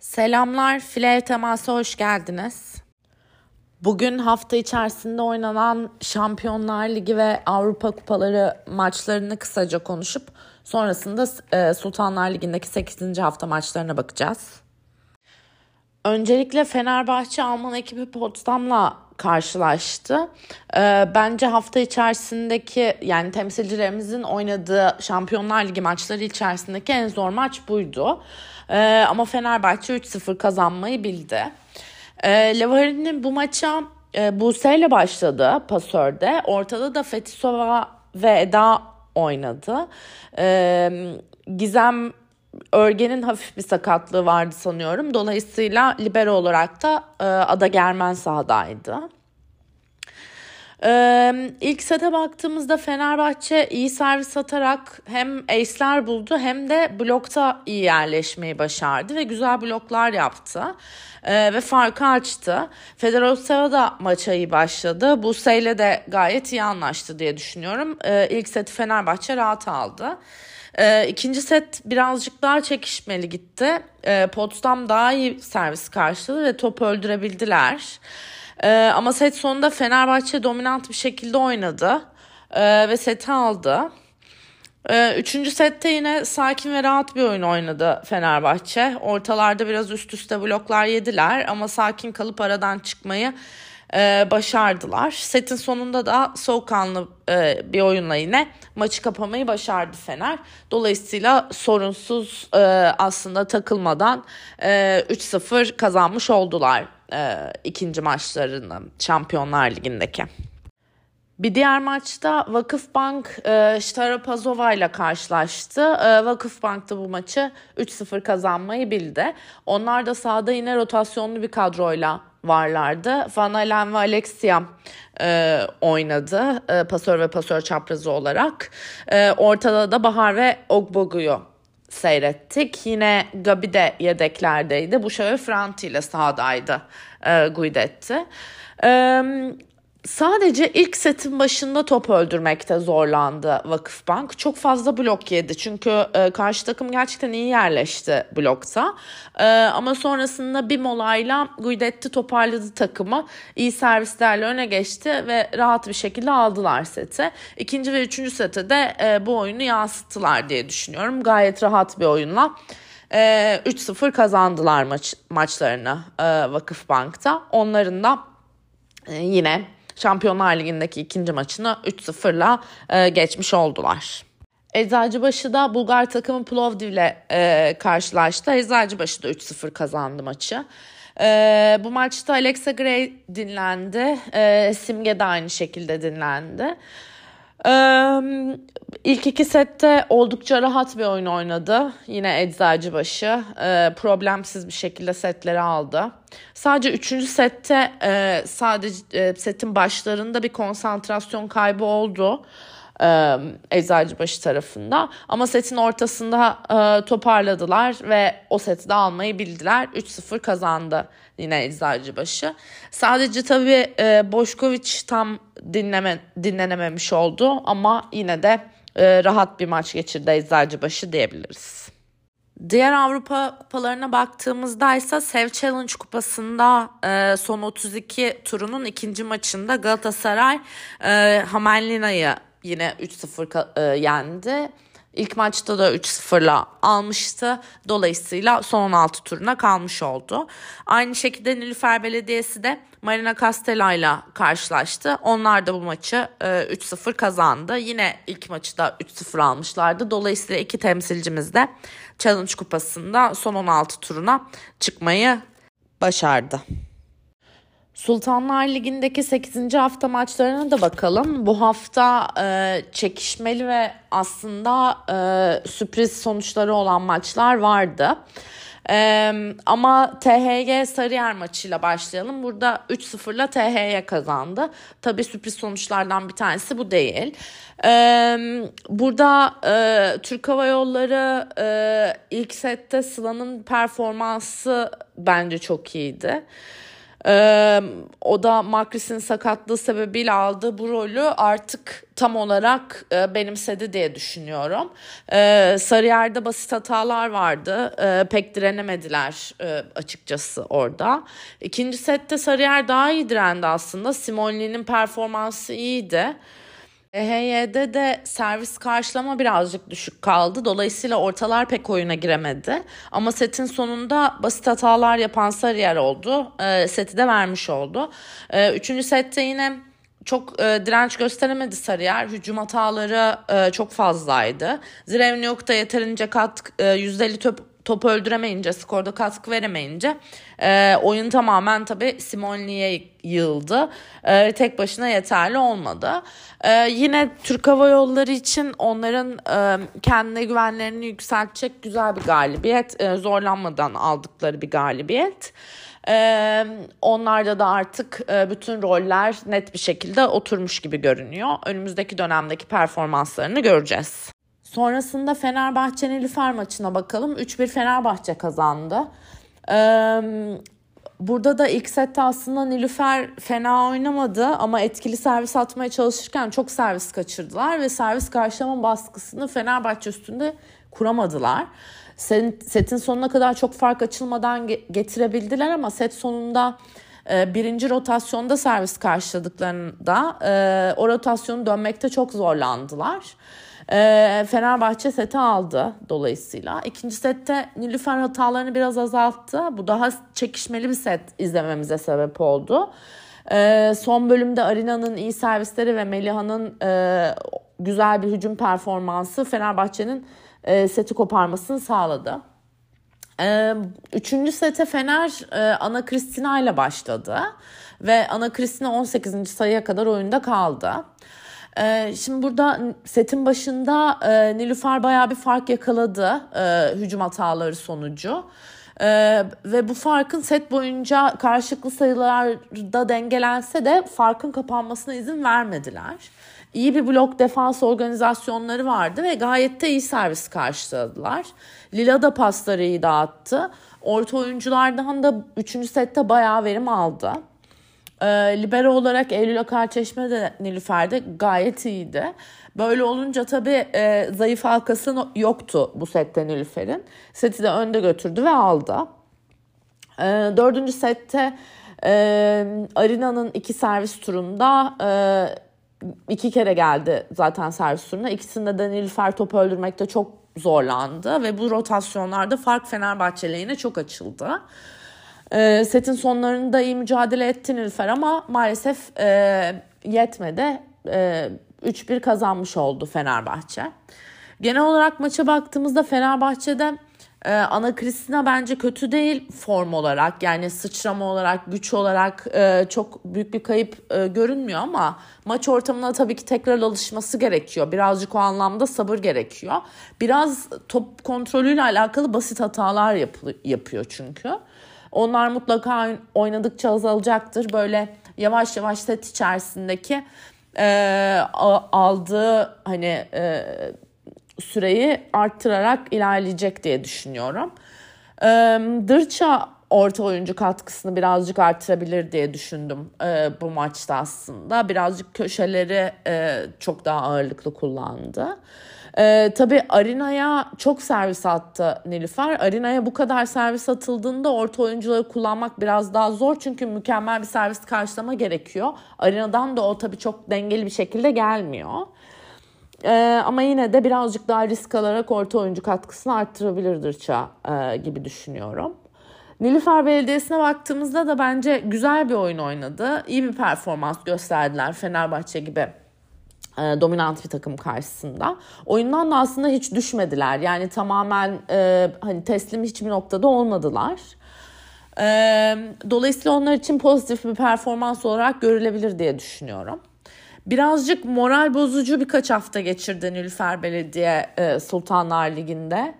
Selamlar, Fileyetemas'a hoş geldiniz. Bugün hafta içerisinde oynanan Şampiyonlar Ligi ve Avrupa Kupaları maçlarını kısaca konuşup sonrasında Sultanlar Ligi'ndeki 8. hafta maçlarına bakacağız. Öncelikle Fenerbahçe Alman ekibi Potsdam'la karşılaştı. Bence hafta içerisindeki yani temsilcilerimizin oynadığı Şampiyonlar Ligi maçları içerisindeki en zor maç buydu. Ama Fenerbahçe 3-0 kazanmayı bildi. Levarin'in bu maça Buse ile başladı pasörde. Ortada da Fetisova ve Eda oynadı. Gizem Örgen'in hafif bir sakatlığı vardı sanıyorum. Dolayısıyla libero olarak da Ada Germen sahadaydı. İlk sete baktığımızda Fenerbahçe iyi servis atarak hem ace'ler buldu hem de blokta iyi yerleşmeyi başardı ve güzel bloklar yaptı ve farkı açtı. Federosel da maça iyi başladı. Buse ile de gayet iyi anlaştı diye düşünüyorum. İlk seti Fenerbahçe rahat aldı. İkinci set birazcık daha çekişmeli gitti. Potsdam daha iyi servis karşıladı ve topu öldürebildiler. Ama set sonunda Fenerbahçe dominant bir şekilde oynadı ve seti aldı. Üçüncü sette yine sakin ve rahat bir oyun oynadı Fenerbahçe. Ortalarda biraz üst üste bloklar yediler ama sakin kalıp aradan çıkmayı başardılar. Setin sonunda da soğukkanlı bir oyunla yine maçı kapamayı başardı Fener. Dolayısıyla sorunsuz aslında takılmadan 3-0 kazanmış oldular ikinci maçlarının Şampiyonlar Ligi'ndeki. Bir diğer maçta Vakıfbank Stara Pazova ile karşılaştı. Vakıfbank da bu maçı 3-0 kazanmayı bildi. Onlar da sahada yine rotasyonlu bir kadroyla varlardı. Vanalen ve Alexa oynadı pasör ve pasör çaprazı olarak. Ortada da Bahar ve Ogbogu'yu seyrettik. Yine Gabi de yedeklerdeydi. Bu şöyle Franti ile sahadaydı Guidetti. Sadece ilk setin başında top öldürmekte zorlandı Vakıfbank. Çok fazla blok yedi çünkü karşı takım gerçekten iyi yerleşti blokta. Ama sonrasında bir molayla Guidetti toparladı takımı. İyi servislerle öne geçti ve rahat bir şekilde aldılar seti. İkinci ve üçüncü sete de bu oyunu yansıttılar diye düşünüyorum. Gayet rahat bir oyunla 3-0 kazandılar maçlarını Vakıfbank'ta. Onların da yine Şampiyonlar Ligi'ndeki ikinci maçını 3-0'la geçmiş oldular. Ezacıbaşı'da Bulgar takımı Plovdiv'le karşılaştı. Ezacıbaşı da 3-0 kazandı maçı. Bu maçta Alexa Gray dinlendi. Simge de aynı şekilde dinlendi. İlk iki sette oldukça rahat bir oyun oynadı. Yine Eczacıbaşı problemsiz bir şekilde setleri aldı. Sadece üçüncü sette sadece setin başlarında bir konsantrasyon kaybı oldu Eczacıbaşı tarafında. Ama setin ortasında toparladılar ve o seti de almayı bildiler. 3-0 kazandı yine Eczacıbaşı. Sadece tabii Boşkoviç tam dinlenememiş oldu ama yine de rahat bir maç geçirdi Eczacıbaşı diyebiliriz. Diğer Avrupa kupalarına baktığımızda ise Sev Challenge kupasında son 32 turunun ikinci maçında Galatasaray Hamellina'yı yine 3-0 yendi. İlk maçta da 3-0'la almıştı. Dolayısıyla son 16 turuna kalmış oldu. Aynı şekilde Nilüfer Belediyesi de Marina Castella'yla karşılaştı. Onlar da bu maçı 3-0 kazandı. Yine ilk maçı da 3-0 almışlardı. Dolayısıyla iki temsilcimiz de Challenge Kupası'nda son 16 turuna çıkmayı başardı. Sultanlar Ligi'ndeki 8. hafta maçlarına da bakalım. Bu hafta çekişmeli ve aslında sürpriz sonuçları olan maçlar vardı. Ama THG Sarıyer maçıyla başlayalım. Burada 3-0'la THG kazandı. Tabii sürpriz sonuçlardan bir tanesi bu değil. Burada Türk Hava Yolları ilk sette Sıla'nın performansı bence çok iyiydi. O da Makris'in sakatlığı sebebiyle aldığı bu rolü artık tam olarak benimsedi diye düşünüyorum. Sarıyer'de basit hatalar vardı. Pek direnemediler açıkçası orada. İkinci sette Sarıyer daha iyi direndi aslında. Simonli'nin performansı iyiydi. EHY'de de servis karşılama birazcık düşük kaldı. Dolayısıyla ortalar pek oyuna giremedi. Ama setin sonunda basit hatalar yapan Sarıyer oldu. Seti de vermiş oldu. Üçüncü sette yine çok direnç gösteremedi Sarıyer. Hücum hataları çok fazlaydı. Zirevniuk da yeterince katkı, %50 top öldüremeyince, skorda katkı veremeyince oyun tamamen tabii Simonli'ye yığıldı. Tek başına yeterli olmadı. Yine Türk Hava Yolları için onların kendine güvenlerini yükseltecek güzel bir galibiyet. Zorlanmadan aldıkları bir galibiyet. Onlarda da artık bütün roller net bir şekilde oturmuş gibi görünüyor. Önümüzdeki dönemdeki performanslarını göreceğiz. Sonrasında Fenerbahçe'nin Nilüfer maçına bakalım. 3-1 Fenerbahçe kazandı. Burada da ilk sette aslında Nilüfer fena oynamadı ama etkili servis atmaya çalışırken çok servis kaçırdılar ve servis karşılama baskısını Fenerbahçe üstünde kuramadılar. Setin sonuna kadar çok fark açılmadan getirebildiler ama set sonunda birinci rotasyonda servis karşıladıklarında o rotasyonu dönmekte çok zorlandılar. Fenerbahçe seti aldı dolayısıyla. İkinci sette Nilüfer hatalarını biraz azalttı. Bu daha çekişmeli bir set izlememize sebep oldu. Son bölümde Arina'nın iyi servisleri ve Meliha'nın güzel bir hücum performansı Fenerbahçe'nin seti koparmasını sağladı. Üçüncü sete Fener Ana Cristina ile başladı. Ve Ana Cristina 18. sayıya kadar oyunda kaldı. Şimdi burada setin başında Nilüfer bayağı bir fark yakaladı hücum hataları sonucu. Ve bu farkın set boyunca karşılıklı sayılarda dengelense de farkın kapanmasına izin vermediler. İyi bir blok defans organizasyonları vardı ve gayet de iyi servis karşıladılar. Lila da pasları iyi dağıttı. Orta oyunculardan da 3. sette bayağı verim aldı. Libero olarak Eylül Akarçeşme de Nilüfer'de gayet iyiydi. Böyle olunca tabii zayıf halkası yoktu bu sette Nilüfer'in. Seti de önde götürdü ve aldı. 4. sette Arina'nın 2 servis turunda 2 kere geldi zaten servis turuna. İkisinde de Nilüfer topu öldürmekte çok zorlandı ve bu rotasyonlarda fark Fenerbahçe lehine çok açıldı. Setin sonlarında iyi mücadele etti Nilüfer ama maalesef yetmedi. 3-1 kazanmış oldu Fenerbahçe. Genel olarak maça baktığımızda Fenerbahçe'de Ana Cristina bence kötü değil form olarak. Yani sıçrama olarak, güç olarak çok büyük bir kayıp görünmüyor ama maç ortamına tabii ki tekrar alışması gerekiyor. Birazcık o anlamda sabır gerekiyor. Biraz top kontrolüyle alakalı basit hatalar yapıyor çünkü. Onlar mutlaka oynadıkça azalacaktır. Böyle yavaş yavaş set içerisindeki aldığı hani süreyi arttırarak ilerleyecek diye düşünüyorum. Dırça orta oyuncu katkısını birazcık arttırabilir diye düşündüm bu maçta aslında. Birazcık köşeleri çok daha ağırlıklı kullandı. Tabii Arina'ya çok servis attı Nilüfer. Arina'ya bu kadar servis atıldığında orta oyuncuları kullanmak biraz daha zor. Çünkü mükemmel bir servis karşılama gerekiyor. Arina'dan da o tabii çok dengeli bir şekilde gelmiyor. Ama yine de birazcık daha risk alarak orta oyuncu katkısını arttırabilirdir gibi düşünüyorum. Nilüfer Belediyesi'ne baktığımızda da bence güzel bir oyun oynadı. İyi bir performans gösterdiler Fenerbahçe gibi dominant bir takım karşısında. Oyundan da aslında hiç düşmediler. Yani tamamen hani teslim hiçbir noktada olmadılar. Dolayısıyla onlar için pozitif bir performans olarak görülebilir diye düşünüyorum. Birazcık moral bozucu birkaç hafta geçirdi Nilüfer Belediye Sultanlar Liginde.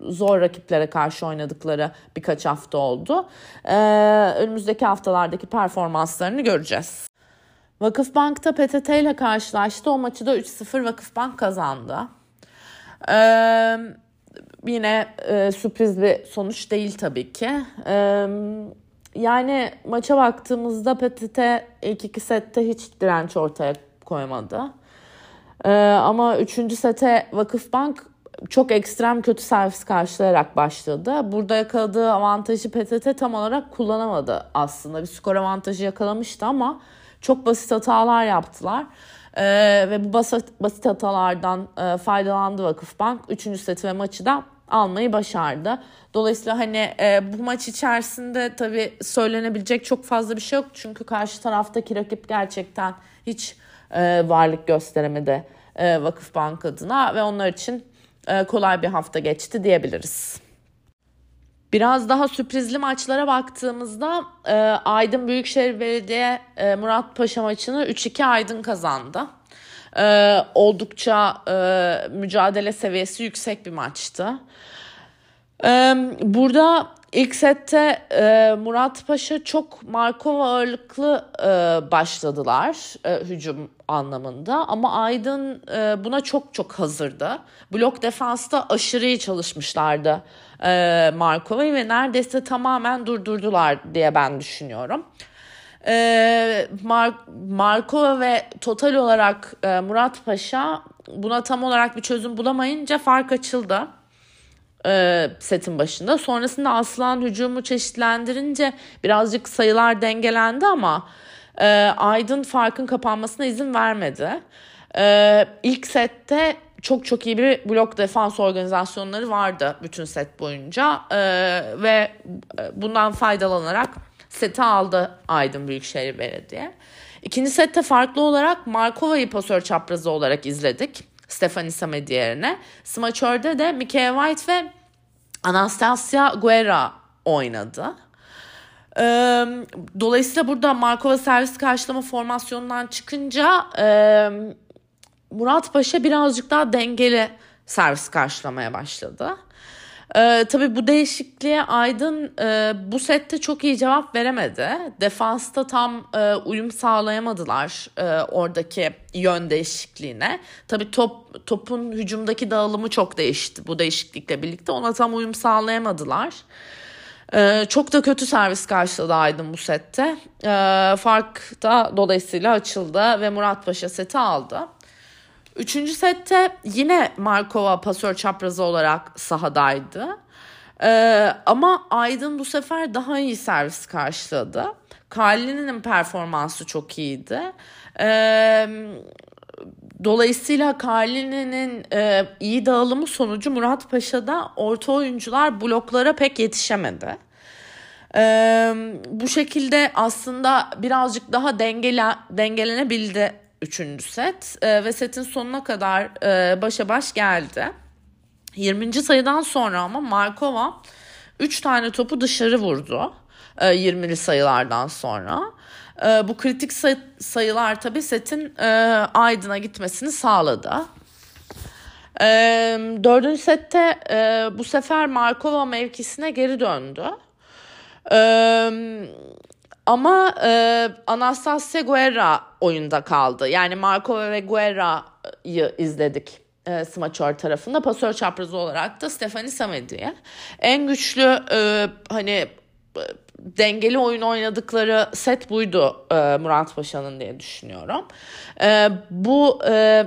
Zor rakiplere karşı oynadıkları birkaç hafta oldu. Önümüzdeki haftalardaki performanslarını göreceğiz. Vakıfbank'ta PTT ile karşılaştı. O maçı da 3-0 Vakıfbank kazandı. Yine sürpriz bir sonuç değil tabii ki. Yani maça baktığımızda PTT ilk iki sette hiç direnç ortaya koymadı. Ama üçüncü sete Vakıfbank çok ekstrem kötü servis karşılayarak başladı. Burada yakaladığı avantajı PTT tam olarak kullanamadı aslında. Bir skor avantajı yakalamıştı ama çok basit hatalar yaptılar. Ve bu basit hatalardan faydalandı Vakıfbank. Üçüncü seti ve maçı da almayı başardı. Dolayısıyla hani bu maç içerisinde tabii söylenebilecek çok fazla bir şey yok. Çünkü karşı taraftaki rakip gerçekten hiç varlık gösteremedi Vakıfbank adına ve onlar için kolay bir hafta geçti diyebiliriz. Biraz daha sürprizli maçlara baktığımızda Aydın Büyükşehir Belediye Muratpaşa maçını 3-2 Aydın kazandı. Oldukça mücadele seviyesi yüksek bir maçtı. Burada ilk sette Muratpaşa çok Markova ağırlıklı başladılar hücum anlamında. Ama Aydın buna çok çok hazırdı. Blok defansta aşırı iyi çalışmışlardı Markova'yı ve neredeyse tamamen durdurdular diye ben düşünüyorum. Markova ve total olarak Muratpaşa buna tam olarak bir çözüm bulamayınca fark açıldı setin başında. Sonrasında Aslan hücumu çeşitlendirince birazcık sayılar dengelendi ama Aydın farkın kapanmasına izin vermedi. İlk sette çok çok iyi bir blok defans organizasyonları vardı bütün set boyunca ve bundan faydalanarak seti aldı Aydın Büyükşehir Belediye. İkinci sette farklı olarak Markova'yı pasör çaprazı olarak izledik. Stefani Samedi yerine. Smaçör'de de Mike White ve Anastasia Guerra oynadı. Dolayısıyla burada Markova servis karşılama formasyonundan çıkınca Muratpaşa birazcık daha dengeli servis karşılamaya başladı. Tabii bu değişikliğe Aydın bu sette çok iyi cevap veremedi. Defansta tam uyum sağlayamadılar oradaki yön değişikliğine. Tabii topun hücumdaki dağılımı çok değişti bu değişiklikle birlikte. Ona tam uyum sağlayamadılar. Çok da kötü servis karşıladı Aydın bu sette. Fark da dolayısıyla açıldı ve Muratpaşa seti aldı. Üçüncü sette yine Markova pasör çaprazı olarak sahadaydı. Ama Aydın bu sefer daha iyi servis karşıladı. Kalinin'in performansı çok iyiydi. Dolayısıyla Kalini'nin iyi dağılımı sonucu Muratpaşa'da orta oyuncular bloklara pek yetişemedi. Bu şekilde aslında birazcık daha dengelenebildi üçüncü set ve setin sonuna kadar başa baş geldi. 20. sayıdan sonra ama Markova 3 tane topu dışarı vurdu 20'li sayılardan sonra. Bu kritik sayılar tabii setin Aydın'a gitmesini sağladı. 4. sette bu sefer Markova mevkisine geri döndü. Ama Anastasia Guerra oyunda kaldı. Yani Markova ve Guerra'yı izledik smaçör tarafında. Pasör çaprazı olarak da Stefani Samedi'ye. En güçlü hani dengeli oyun oynadıkları set buydu Muratpaşa'nın diye düşünüyorum. Bu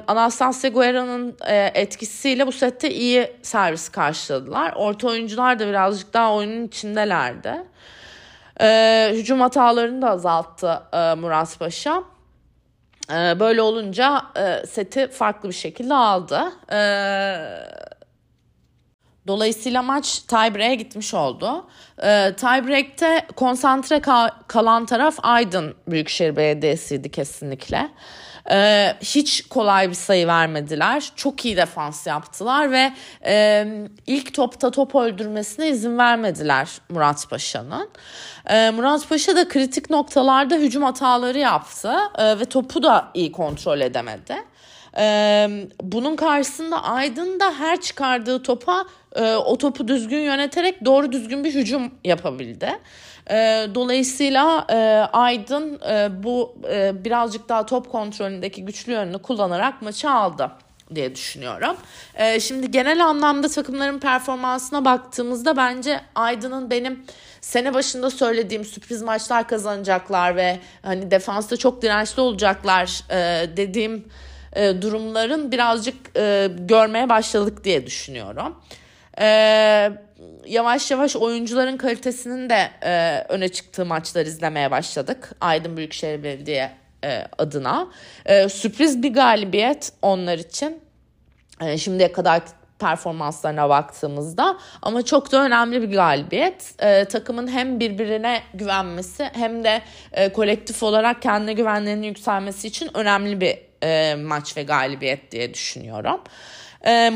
Anastasia Guerra'nın etkisiyle bu sette iyi servis karşıladılar. Orta oyuncular da birazcık daha oyunun içindelerdi. Hücum hatalarını da azalttı Muratpaşa. Böyle olunca seti farklı bir şekilde aldı. Dolayısıyla maç tiebreak'e gitmiş oldu. Tiebreak'te konsantre kalan taraf Aydın Büyükşehir Belediyesi'ydi kesinlikle. Hiç kolay bir sayı vermediler. Çok iyi defans yaptılar ve ilk topta top öldürmesine izin vermediler Muratpaşa'nın. Muratpaşa da kritik noktalarda hücum hataları yaptı ve topu da iyi kontrol edemedi. Bunun karşısında Aydın da her çıkardığı topa o topu düzgün yöneterek doğru düzgün bir hücum yapabildi. Dolayısıyla Aydın bu birazcık daha top kontrolündeki güçlü yönünü kullanarak maçı aldı diye düşünüyorum. Şimdi genel anlamda takımların performansına baktığımızda bence Aydın'ın benim sene başında söylediğim sürpriz maçlar kazanacaklar ve hani defansta çok dirençli olacaklar dediğim durumların birazcık görmeye başladık diye düşünüyorum. Yavaş yavaş oyuncuların kalitesinin de öne çıktığı maçlar izlemeye başladık Aydın Büyükşehir Belediye adına. Sürpriz bir galibiyet onlar için şimdiye kadar performanslarına baktığımızda, ama çok da önemli bir galibiyet. Takımın hem birbirine güvenmesi hem de kolektif olarak kendine güvenlerinin yükselmesi için önemli bir maç ve galibiyet diye düşünüyorum.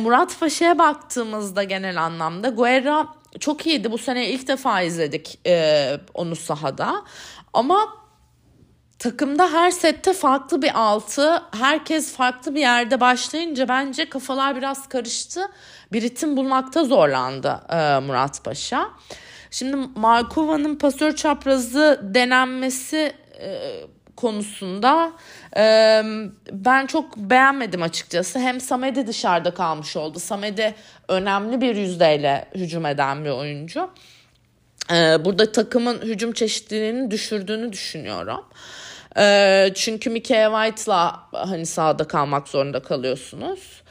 Muratpaşa'ya baktığımızda genel anlamda Guerra çok iyiydi. Bu sene ilk defa izledik onu sahada. Ama takımda her sette farklı bir altı, herkes farklı bir yerde başlayınca bence kafalar biraz karıştı. Bir ritim bulmakta zorlandı Muratpaşa. Şimdi Markova'nın pasör çaprazı denenmesi konusunda ben çok beğenmedim açıkçası. Hem Samedi dışarıda kalmış oldu. Samedi önemli bir yüzdeyle hücum eden bir oyuncu. Burada takımın hücum çeşitliliğini düşürdüğünü düşünüyorum. Çünkü Mike White'la hani sahada kalmak zorunda kalıyorsunuz.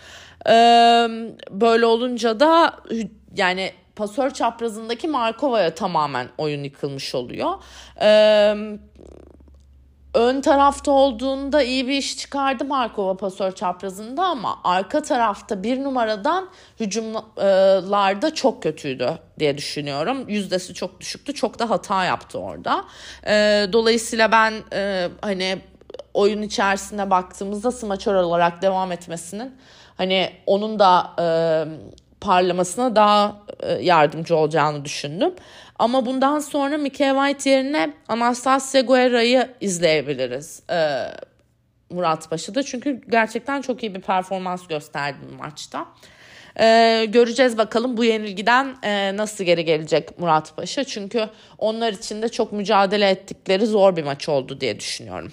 Böyle olunca da yani pasör çaprazındaki Markova'ya tamamen oyun yıkılmış oluyor. Ön tarafta olduğunda iyi bir iş çıkardı Markova pasör çaprazında, ama arka tarafta bir numaradan hücumlarda çok kötüydü diye düşünüyorum. Yüzdesi çok düşüktü. Çok da hata yaptı orada. Dolayısıyla ben hani oyun içerisine baktığımızda smaçör olarak devam etmesinin, hani onun da parlamasına daha yardımcı olacağını düşündüm. Ama bundan sonra Mike White yerine Anastasia Guerra'yı izleyebiliriz Muratpaşa'da. Çünkü gerçekten çok iyi bir performans gösterdi maçta. Göreceğiz bakalım bu yenilgiden nasıl geri gelecek Muratpaşa. Çünkü onlar için de çok mücadele ettikleri zor bir maç oldu diye düşünüyorum.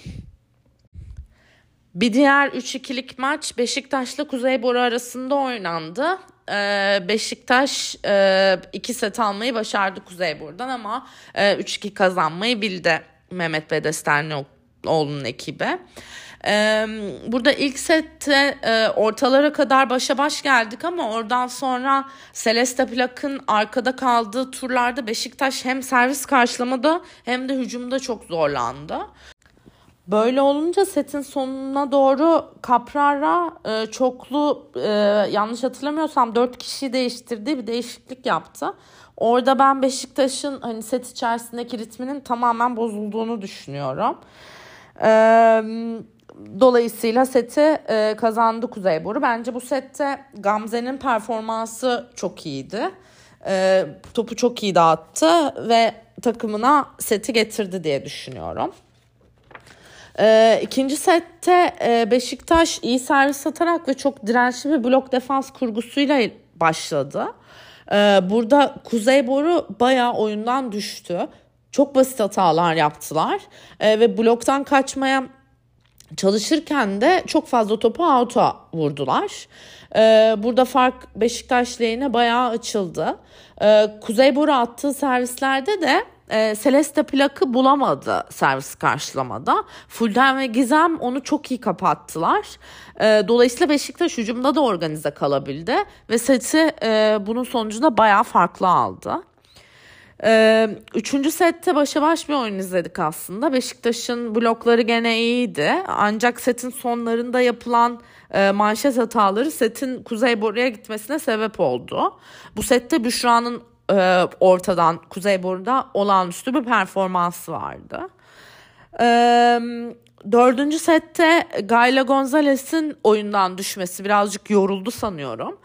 Bir diğer 3-2'lik maç Beşiktaş'la Kuzeyboru arasında oynandı. Beşiktaş 2 set almayı başardı Kuzeyboru'dan, ama 3-2 kazanmayı bildi Mehmet Bedesterlioğlu'nun ekibi. Burada ilk sette ortalara kadar başa baş geldik, ama oradan sonra Celeste Plak'ın arkada kaldığı turlarda Beşiktaş hem servis karşılamada hem de hücumda çok zorlandı. Böyle olunca setin sonuna doğru Caprara çoklu, yanlış hatırlamıyorsam 4 kişiyi değiştirdiği bir değişiklik yaptı. Orada ben Beşiktaş'ın hani set içerisindeki ritminin tamamen bozulduğunu düşünüyorum. Dolayısıyla seti kazandı Kuzeyboru. Bence bu sette Gamze'nin performansı çok iyiydi. Topu çok iyi dağıttı ve takımına seti getirdi diye düşünüyorum. İkinci sette Beşiktaş iyi servis atarak ve çok dirençli bir blok defans kurgusuyla başladı. Burada Kuzeyboru bayağı oyundan düştü. Çok basit hatalar yaptılar ve bloktan kaçmaya çalışırken de çok fazla topu out'a vurdular. Burada fark Beşiktaş lehine bayağı açıldı. Kuzeyboru attığı servislerde de Celeste Plak'ı bulamadı servis karşılamada. Fulden ve Gizem onu çok iyi kapattılar. Dolayısıyla Beşiktaş hücumda da organize kalabildi ve seti bunun sonucunda bayağı farklı aldı. Üçüncü sette başa baş bir oyun izledik aslında. Beşiktaş'ın blokları gene iyiydi. Ancak setin sonlarında yapılan manşet hataları setin Kuzeyboru'ya gitmesine sebep oldu. Bu sette Büşra'nın ortadan Kuzeyboru'da olağanüstü bir performansı vardı. Dördüncü sette Gayla Gonzalez'in oyundan düşmesi, birazcık yoruldu sanıyorum.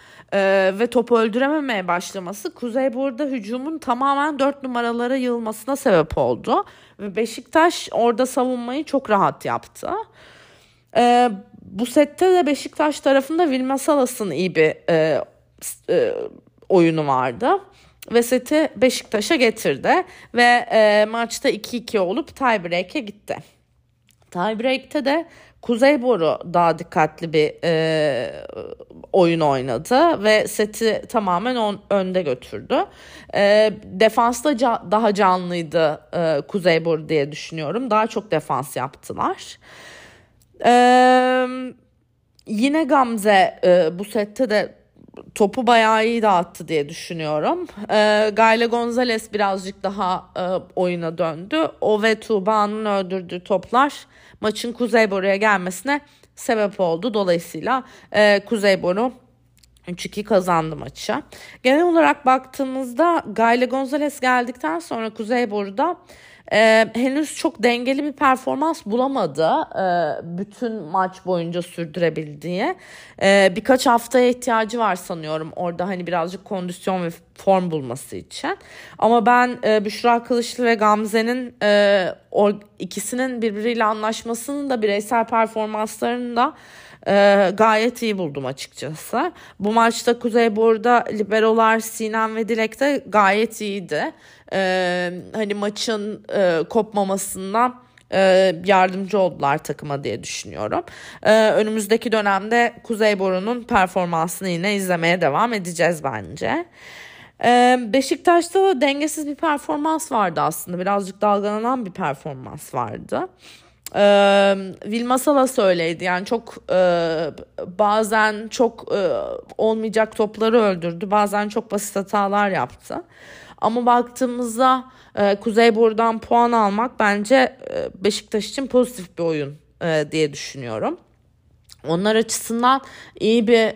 Ve topu öldürememeye başlaması Kuzeyboru'da hücumun tamamen 4 numaralara yığılmasına sebep oldu. Ve Beşiktaş orada savunmayı çok rahat yaptı. Bu sette de Beşiktaş tarafında Wilma Salas'ın iyi bir oyunu vardı. Ve seti Beşiktaş'a getirdi ve maçta 2-2 olup tiebreak'e gitti. Tiebreak'te de Kuzeyboru daha dikkatli bir oyun oynadı ve seti tamamen önde götürdü. Defansta daha canlıydı Kuzeyboru diye düşünüyorum. Daha çok defans yaptılar. Yine Gamze bu sette de topu bayağı iyi dağıttı diye düşünüyorum. Gayla Gonzalez birazcık daha oyuna döndü. O ve Tuğba'nın öldürdüğü toplar maçın Kuzeyboru'ya gelmesine sebep oldu. Dolayısıyla Kuzeyboru 3-2 kazandı maçı. Genel olarak baktığımızda Gayla Gonzalez geldikten sonra Kuzeyboru'da henüz çok dengeli bir performans bulamadı. Bütün maç boyunca sürdürebildiği. Birkaç haftaya ihtiyacı var sanıyorum. Orada hani birazcık kondisyon ve form bulması için. Ama ben Büşra Kılıçlı ve Gamze'nin ikisinin birbiriyle anlaşmasının da bireysel performanslarının da gayet iyi buldum açıkçası. Bu maçta Kuzeyboru'da liberolar Sinem ve Dilek de gayet iyiydi. Hani maçın kopmamasından yardımcı oldular takıma diye düşünüyorum. Önümüzdeki dönemde Kuzeyboru'nun performansını yine izlemeye devam edeceğiz bence. Beşiktaş'ta da dengesiz bir performans vardı aslında. Birazcık dalgalanan bir performans vardı. Vilma Salas öyleydi. Yani çok bazen çok olmayacak topları öldürdü. Bazen çok basit hatalar yaptı. Ama baktığımızda Kuzeyboru'dan puan almak bence Beşiktaş için pozitif bir oyun diye düşünüyorum. Onlar açısından iyi bir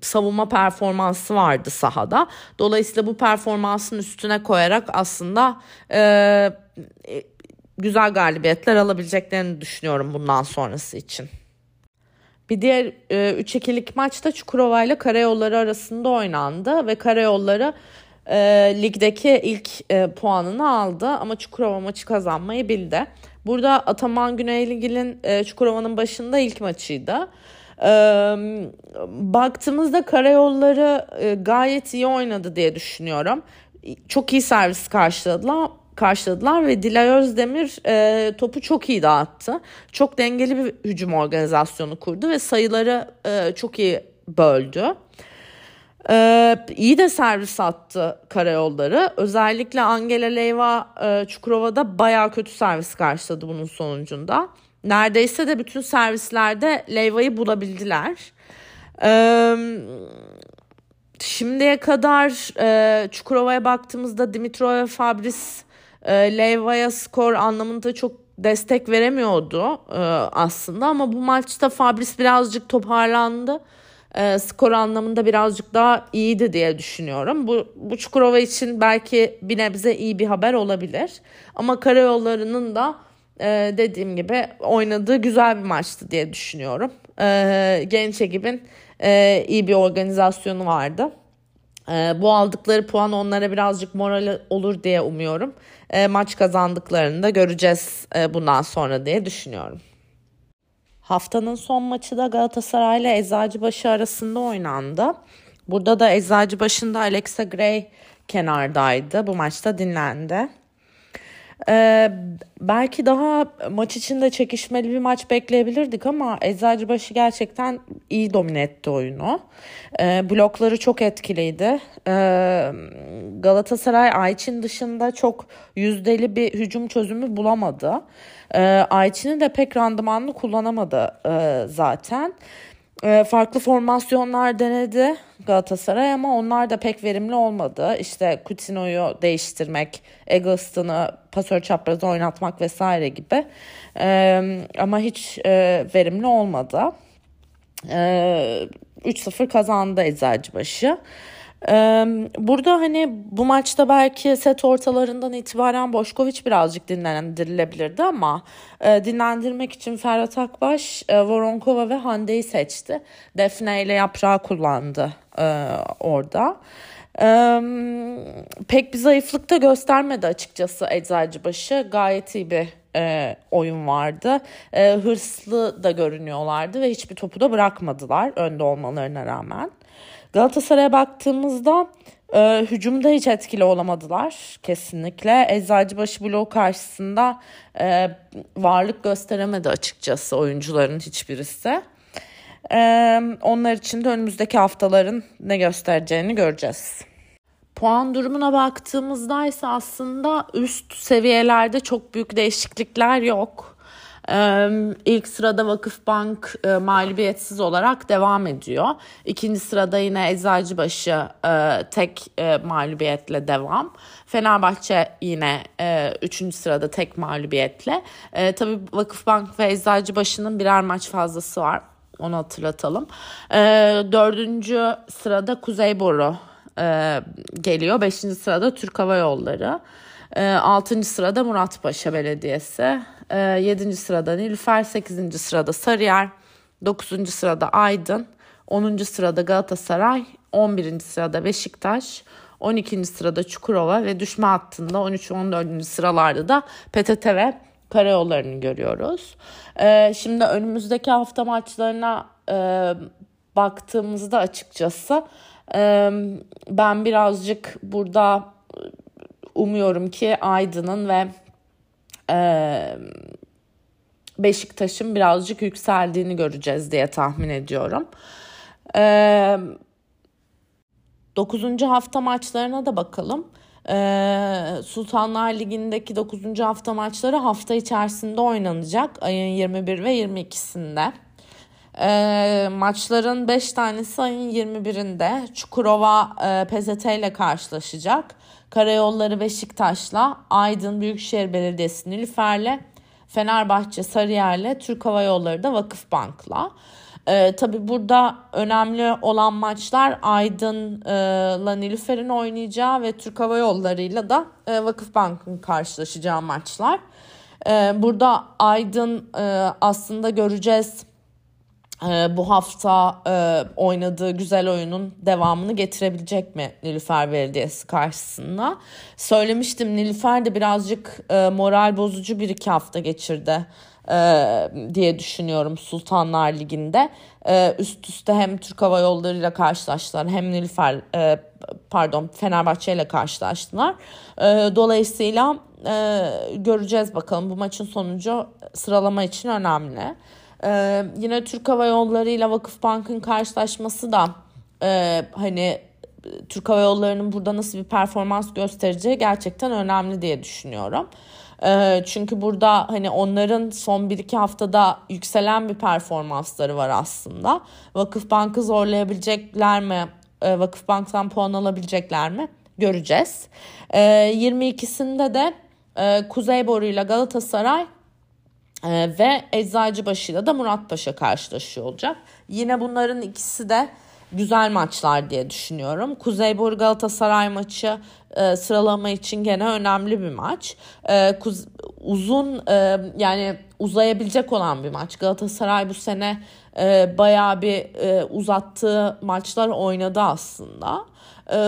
savunma performansı vardı sahada. Dolayısıyla bu performansın üstüne koyarak aslında güzel galibiyetler alabileceklerini düşünüyorum bundan sonrası için. Bir diğer 3-2'lik maçta Çukurova ile Karayolları arasında oynandı ve Karayolları ligdeki ilk puanını aldı ama Çukurova maçı kazanmayı bildi. Burada Ataman Güneyligil'in Çukurova'nın başında ilk maçıydı. Baktığımızda Karayolları gayet iyi oynadı diye düşünüyorum. Çok iyi servis karşıladılar ve Dilay Özdemir topu çok iyi dağıttı. Çok dengeli bir hücum organizasyonu kurdu ve sayıları çok iyi böldü. İyi de servis attı Karayolları. Özellikle Angela Leyva Çukurova'da bayağı kötü servis karşıladı bunun sonucunda. Neredeyse de bütün servislerde Leyva'yı bulabildiler. Şimdiye kadar Çukurova'ya baktığımızda Dimitrov ve Fabris Leyva'ya skor anlamında çok destek veremiyordu aslında. Ama bu maçta Fabris birazcık toparlandı. Skor anlamında birazcık daha iyiydi diye düşünüyorum. Bu Çukurova için belki bir nebze iyi bir haber olabilir. Ama Karayolları'nın da dediğim gibi oynadığı güzel bir maçtı diye düşünüyorum. Genç ekibin iyi bir organizasyonu vardı. Bu aldıkları puan onlara birazcık moral olur diye umuyorum. Maç kazandıklarını da göreceğiz bundan sonra diye düşünüyorum. Haftanın son maçı da Galatasaray ile Ezacıbaşı arasında oynandı. Burada da Ezacıbaşı'nda Alexa Gray kenardaydı. Bu maçta dinlendi. Belki daha maç içinde çekişmeli bir maç bekleyebilirdik ama Ezacıbaşı gerçekten iyi domine etti oyunu. Blokları çok etkiliydi. Galatasaray Ayçin dışında çok yüzdeli bir hücum çözümü bulamadı. Ayçin'i de pek randımanlı kullanamadı zaten. Farklı formasyonlar denedi Galatasaray ama onlar da pek verimli olmadı. İşte Coutinho'yu değiştirmek, Eggleston'ı pasör çaprazı oynatmak vesaire gibi. Ama hiç verimli olmadı. 3-0 kazandı Eczacıbaşı. Burada hani bu maçta belki set ortalarından itibaren Boşkoviç birazcık dinlendirilebilirdi ama dinlendirmek için Ferhat Akbaş, Voronkova ve Hande'yi seçti. Defne ile yaprağı kullandı orada. Pek bir zayıflık da göstermedi açıkçası Eczacıbaşı. Gayet iyi bir oyun vardı. Hırslı da görünüyorlardı ve hiçbir topu da bırakmadılar önde olmalarına rağmen. Galatasaray'a baktığımızda Hücumda hiç etkili olamadılar kesinlikle. Eczacıbaşı bloğu karşısında varlık gösteremedi açıkçası oyuncuların hiçbirisi. Onlar için de önümüzdeki haftaların ne göstereceğini göreceğiz. Puan durumuna baktığımızda ise aslında üst seviyelerde çok büyük değişiklikler yok. İlk sırada Vakıfbank mağlubiyetsiz olarak devam ediyor. İkinci sırada yine Eczacıbaşı tek mağlubiyetle devam. Fenerbahçe yine üçüncü sırada tek mağlubiyetle. Tabii Vakıfbank ve Eczacıbaşı'nın birer maç fazlası var. Onu hatırlatalım. Dördüncü sırada Kuzeyboru geliyor. Beşinci sırada Türk Hava Yolları. Altıncı sırada Muratpaşa Belediyesi. Yedinci sırada Nilüfer. Sekizinci sırada Sarıyer. Dokuzuncu sırada Aydın. 10. sırada Galatasaray. 11. sırada Beşiktaş. 12. sırada Çukurova ve düşme hattında 13-14. sıralarda da PTT ve Karayollarını görüyoruz. Şimdi önümüzdeki hafta maçlarına baktığımızda açıkçası ben birazcık burada umuyorum ki Aydın'ın ve Beşiktaş'ın birazcık yükseldiğini göreceğiz diye tahmin ediyorum. 9. hafta maçlarına da bakalım. Sultanlar Ligi'ndeki 9. hafta maçları hafta içerisinde oynanacak. Ayın 21 ve 22'sinde. Maçların 5 tanesi ayın 21'inde. Çukurova PTT ile karşılaşacak. Karayolları Beşiktaş'la, Aydın Büyükşehir Belediyesi Nilüfer'le, Fenerbahçe Sarıyer'le, Türk Hava Yolları da Vakıfbank'la. Tabii burada önemli olan maçlar Aydın'la Nilüfer'in oynayacağı ve Türk Hava Yolları'yla da Vakıfbank'ın karşılaşacağı maçlar. Burada Aydın aslında göreceğiz bu hafta oynadığı güzel oyunun devamını getirebilecek mi Nilüfer Belediyesi karşısında. Söylemiştim, Nilüfer de birazcık moral bozucu bir iki hafta geçirdi diye düşünüyorum Sultanlar Ligi'nde. Üst üste hem Türk Hava Yolları ile karşılaştılar, hem Fenerbahçe ile karşılaştılar. Dolayısıyla göreceğiz bakalım, bu maçın sonucu sıralama için önemli. Yine Türk Hava Yolları ile Vakıfbank'ın karşılaşması da hani Türk Hava Yolları'nın burada nasıl bir performans göstereceği gerçekten önemli diye düşünüyorum. Çünkü burada hani onların son 1-2 haftada yükselen bir performansları var aslında. Vakıfbank'ı zorlayabilecekler mi? Vakıfbank'tan puan alabilecekler mi? Göreceğiz. 22'sinde de Kuzeyboru ile Galatasaray ve Eczacıbaşı ile de Muratpaşa karşılaşıyor olacak. Yine bunların ikisi de güzel maçlar diye düşünüyorum. Kuzeyboru Galatasaray maçı sıralama için gene önemli bir maç. Yani uzayabilecek olan bir maç. Galatasaray bu sene bayağı bir uzattığı maçlar oynadı aslında.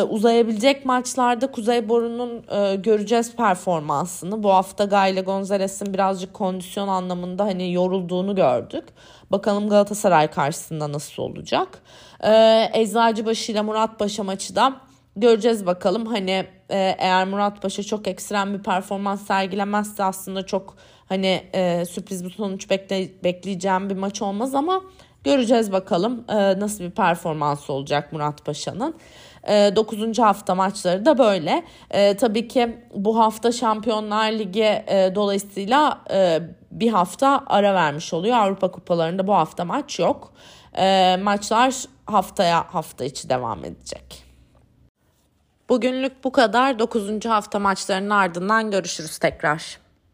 Uzayabilecek maçlarda Kuzeyboru'nun göreceğiz performansını. Bu hafta Gayle Gonzales'in birazcık kondisyon anlamında hani yorulduğunu gördük. Bakalım Galatasaray karşısında nasıl olacak. Eczacıbaşı ile Muratpaşa maçı da göreceğiz bakalım. Hani eğer Muratpaşa çok ekstrem bir performans sergilemezse aslında çok hani sürpriz bir sonuç bekleyeceğim bir maç olmaz ama göreceğiz bakalım nasıl bir performans olacak Muratpaşa'nın. 9. hafta maçları da böyle. Tabii ki bu hafta Şampiyonlar Ligi dolayısıyla bir hafta ara vermiş oluyor. Avrupa Kupalarında bu hafta maç yok. Maçlar hafta içi devam edecek. Bugünlük bu kadar. 9. hafta maçlarının ardından görüşürüz tekrar.